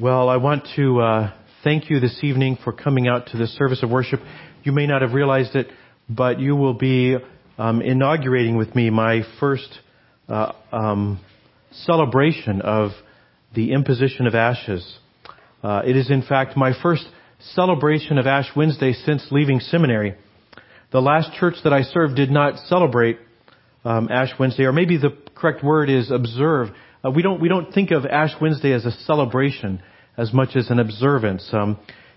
Well, I want to thank you this evening for coming out to this service of worship. You may not have realized it, but you will be inaugurating with me my first celebration of the imposition of ashes. It is, in fact, my first celebration of Ash Wednesday since leaving seminary. The last church that I served did not celebrate Ash Wednesday, or maybe the correct word is observe. We don't think of Ash Wednesday as a celebration as much as an observance.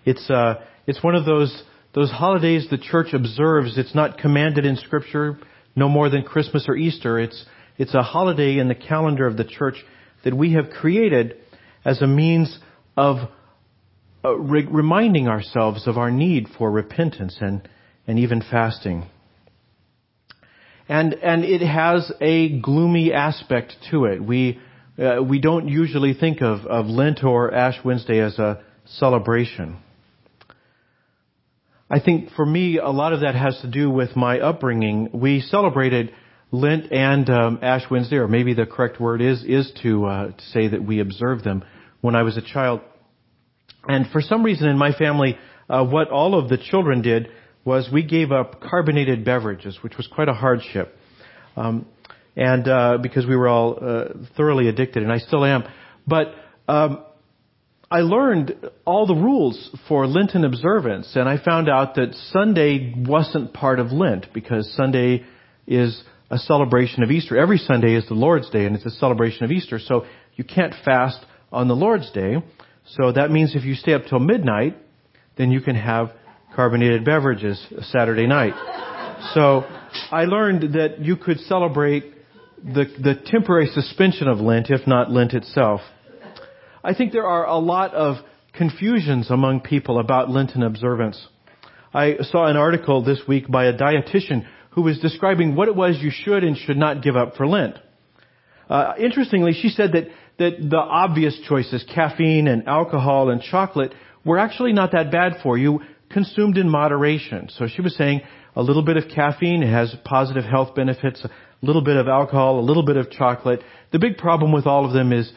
It's one of those holidays the church observes. It's not commanded in Scripture, no more than Christmas or Easter. It's a holiday in the calendar of the church that we have created as a means of reminding ourselves of our need for repentance and even fasting. And it has a gloomy aspect to it. We don't usually think of Lent or Ash Wednesday as a celebration. I think for me, a lot of that has to do with my upbringing. We celebrated Lent and Ash Wednesday, or maybe the correct word is to say that we observed them when I was a child. And for some reason in my family, what all of the children did was we gave up carbonated beverages, which was quite a hardship. And because we were all thoroughly addicted, and I still am. But I learned all the rules for Lenten observance, and I found out that Sunday wasn't part of Lent because Sunday is a celebration of Easter. Every Sunday is the Lord's Day, and it's a celebration of Easter. So you can't fast on the Lord's Day. So that means if you stay up till midnight, then you can have carbonated beverages Saturday night. So I learned that you could celebrate the temporary suspension of Lent, if not Lent itself. I think there are a lot of confusions among people about Lenten observance. I saw an article this week by a dietitian who was describing what it was you should and should not give up for Lent. Interestingly, she said that the obvious choices, caffeine and alcohol and chocolate, were actually not that bad for you, consumed in moderation. So she was saying a little bit of caffeine has positive health benefits, a little bit of alcohol, a little bit of chocolate. The big problem with all of them is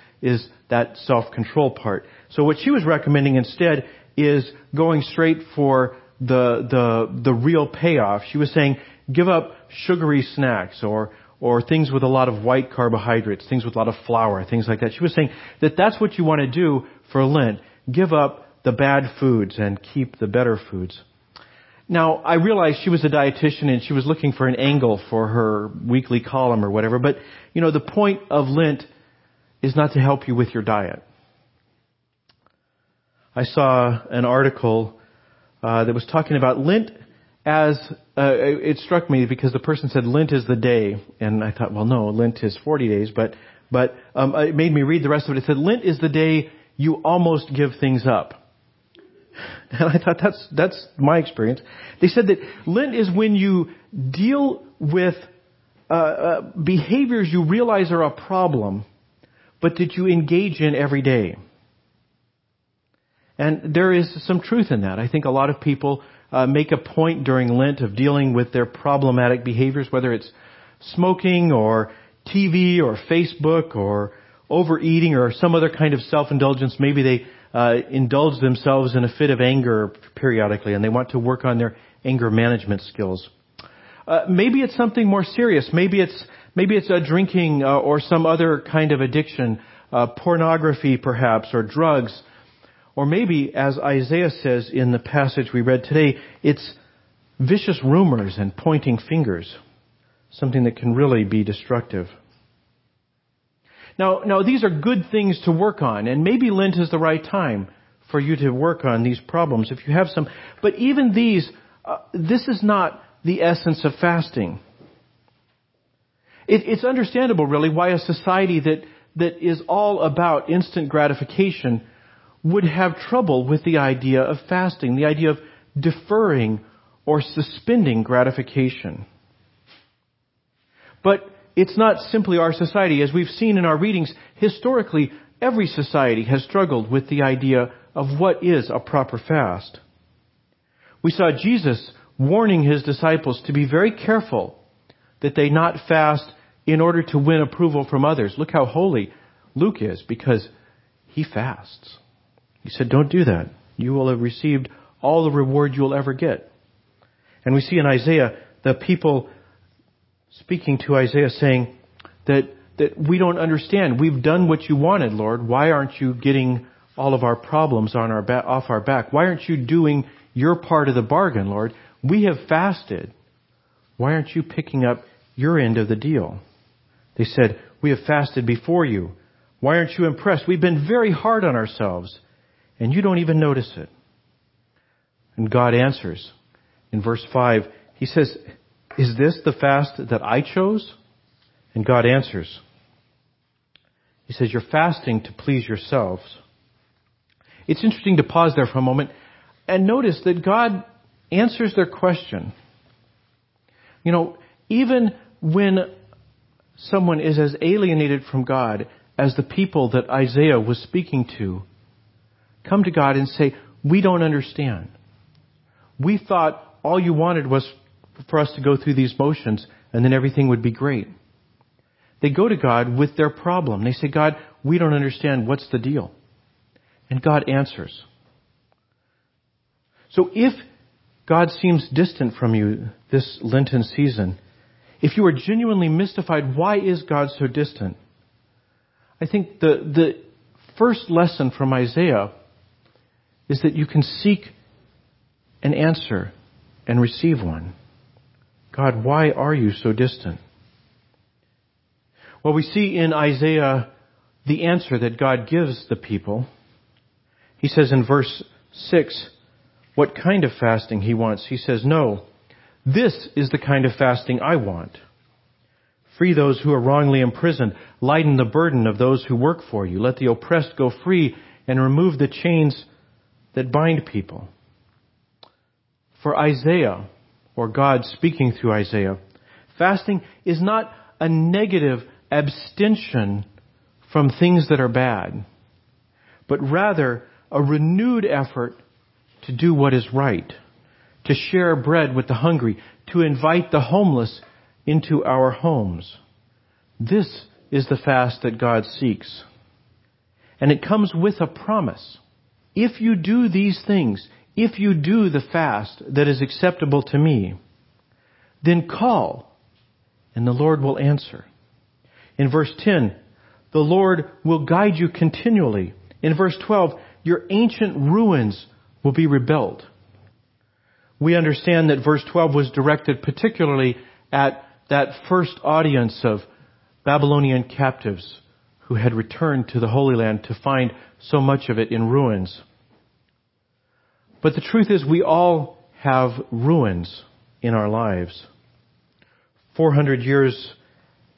that self-control part. So what she was recommending instead is going straight for the real payoff. She was saying give up sugary snacks or things with a lot of white carbohydrates, things with a lot of flour, things like that. She was saying that that's what you want to do for Lent. Give up the bad foods and keep the better foods. Now, I realized she was a dietitian and she was looking for an angle for her weekly column or whatever, but, you know, the point of Lent is not to help you with your diet. I saw an article that was talking about Lent as, it struck me because the person said Lent is the day, and I thought, well, no, Lent is 40 days, but it made me read the rest of it. It said, Lent is the day you almost give things up. And I thought that's my experience. They said that Lent is when you deal with behaviors you realize are a problem, but that you engage in every day. And there is some truth in that. I think a lot of people make a point during Lent of dealing with their problematic behaviors, whether it's smoking or TV or Facebook or overeating or some other kind of self-indulgence. Maybe they indulge themselves in a fit of anger periodically, and they want to work on their anger management skills. Maybe it's something more serious. Maybe it's drinking or some other kind of addiction, pornography perhaps, or drugs, or maybe, as Isaiah says in the passage we read today, it's vicious rumors and pointing fingers, something that can really be destructive. Now, these are good things to work on, and maybe Lent is the right time for you to work on these problems if you have some. But even these, this is not the essence of fasting. It's understandable, really, why a society that is all about instant gratification would have trouble with the idea of fasting, the idea of deferring or suspending gratification. But it's not simply our society. As we've seen in our readings, historically, every society has struggled with the idea of what is a proper fast. We saw Jesus warning his disciples to be very careful that they not fast in order to win approval from others. Look how holy Luke is, because he fasts. He said, don't do that. You will have received all the reward you will ever get. And we see in Isaiah, the people speaking to Isaiah saying that we don't understand. We've done what you wanted, Lord. Why aren't you getting all of our problems on off our back? Why aren't you doing your part of the bargain, Lord? We have fasted. Why aren't you picking up your end of the deal? They said, we have fasted before you. Why aren't you impressed? We've been very hard on ourselves, and you don't even notice it. And God answers. In verse 5, he says, is this the fast that I chose? And God answers. He says, you're fasting to please yourselves. It's interesting to pause there for a moment and notice that God answers their question. You know, even when someone is as alienated from God as the people that Isaiah was speaking to, come to God and say, we don't understand. We thought all you wanted was for us to go through these motions and then everything would be great. They go to God with their problem. They say, God, we don't understand. What's the deal? And God answers. So if God seems distant from you this Lenten season, if you are genuinely mystified, why is God so distant? I think the first lesson from Isaiah is that you can seek an answer and receive one. God, why are you so distant? Well, we see in Isaiah the answer that God gives the people. He says in verse 6 what kind of fasting he wants. He says, no, this is the kind of fasting I want. Free those who are wrongly imprisoned. Lighten the burden of those who work for you. Let the oppressed go free and remove the chains that bind people. For Isaiah, or God speaking through Isaiah, fasting is not a negative abstention from things that are bad, but rather a renewed effort to do what is right, to share bread with the hungry, to invite the homeless into our homes. This is the fast that God seeks. And it comes with a promise. If you do these things, if you do the fast that is acceptable to me, then call, and the Lord will answer. In verse 10, the Lord will guide you continually. In verse 12, your ancient ruins will be rebuilt. We understand that verse 12 was directed particularly at that first audience of Babylonian captives who had returned to the Holy Land to find so much of it in ruins. But the truth is, we all have ruins in our lives. 400 years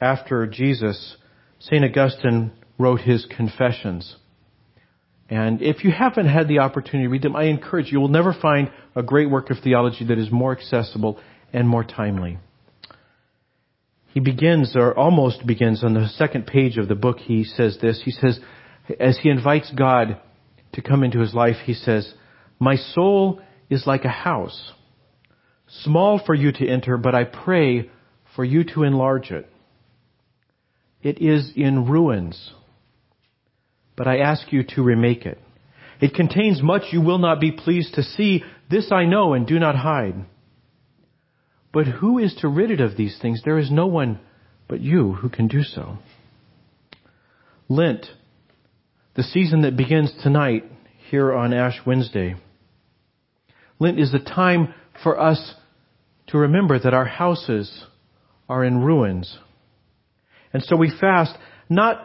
after Jesus, St. Augustine wrote his Confessions. And if you haven't had the opportunity to read them, I encourage you. You will never find a great work of theology that is more accessible and more timely. He begins, or almost begins, on the second page of the book. He says this. He says, as he invites God to come into his life, he says, my soul is like a house, small for you to enter, but I pray for you to enlarge it. It is in ruins, but I ask you to remake it. It contains much you will not be pleased to see. This I know and do not hide. But who is to rid it of these things? There is no one but you who can do so. Lent, the season that begins tonight here on Ash Wednesday, Lent is the time for us to remember that our houses are in ruins. And so we fast not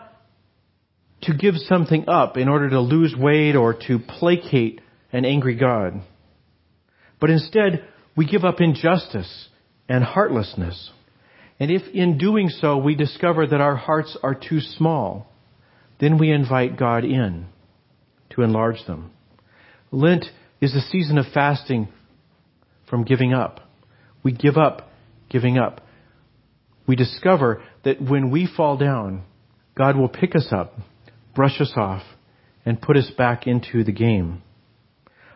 to give something up in order to lose weight or to placate an angry God, but instead we give up injustice and heartlessness. And if in doing so we discover that our hearts are too small, then we invite God in to enlarge them. Lent is the season of fasting from giving up. We give up giving up. We discover that when we fall down, God will pick us up, brush us off, and put us back into the game.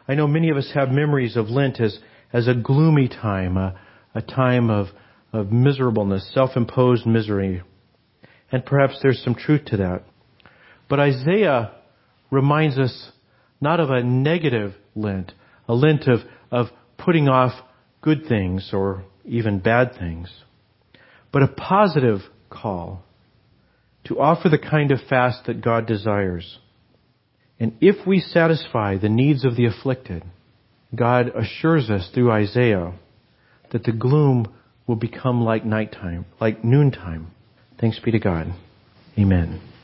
I know many of us have memories of Lent as a gloomy time, a time of miserableness, self-imposed misery. And perhaps there's some truth to that. But Isaiah reminds us not of a negative Lent, a Lent of putting off good things or even bad things, but a positive call to offer the kind of fast that God desires. And if we satisfy the needs of the afflicted, God assures us through Isaiah that the gloom will become like noontime. Thanks be to God. Amen.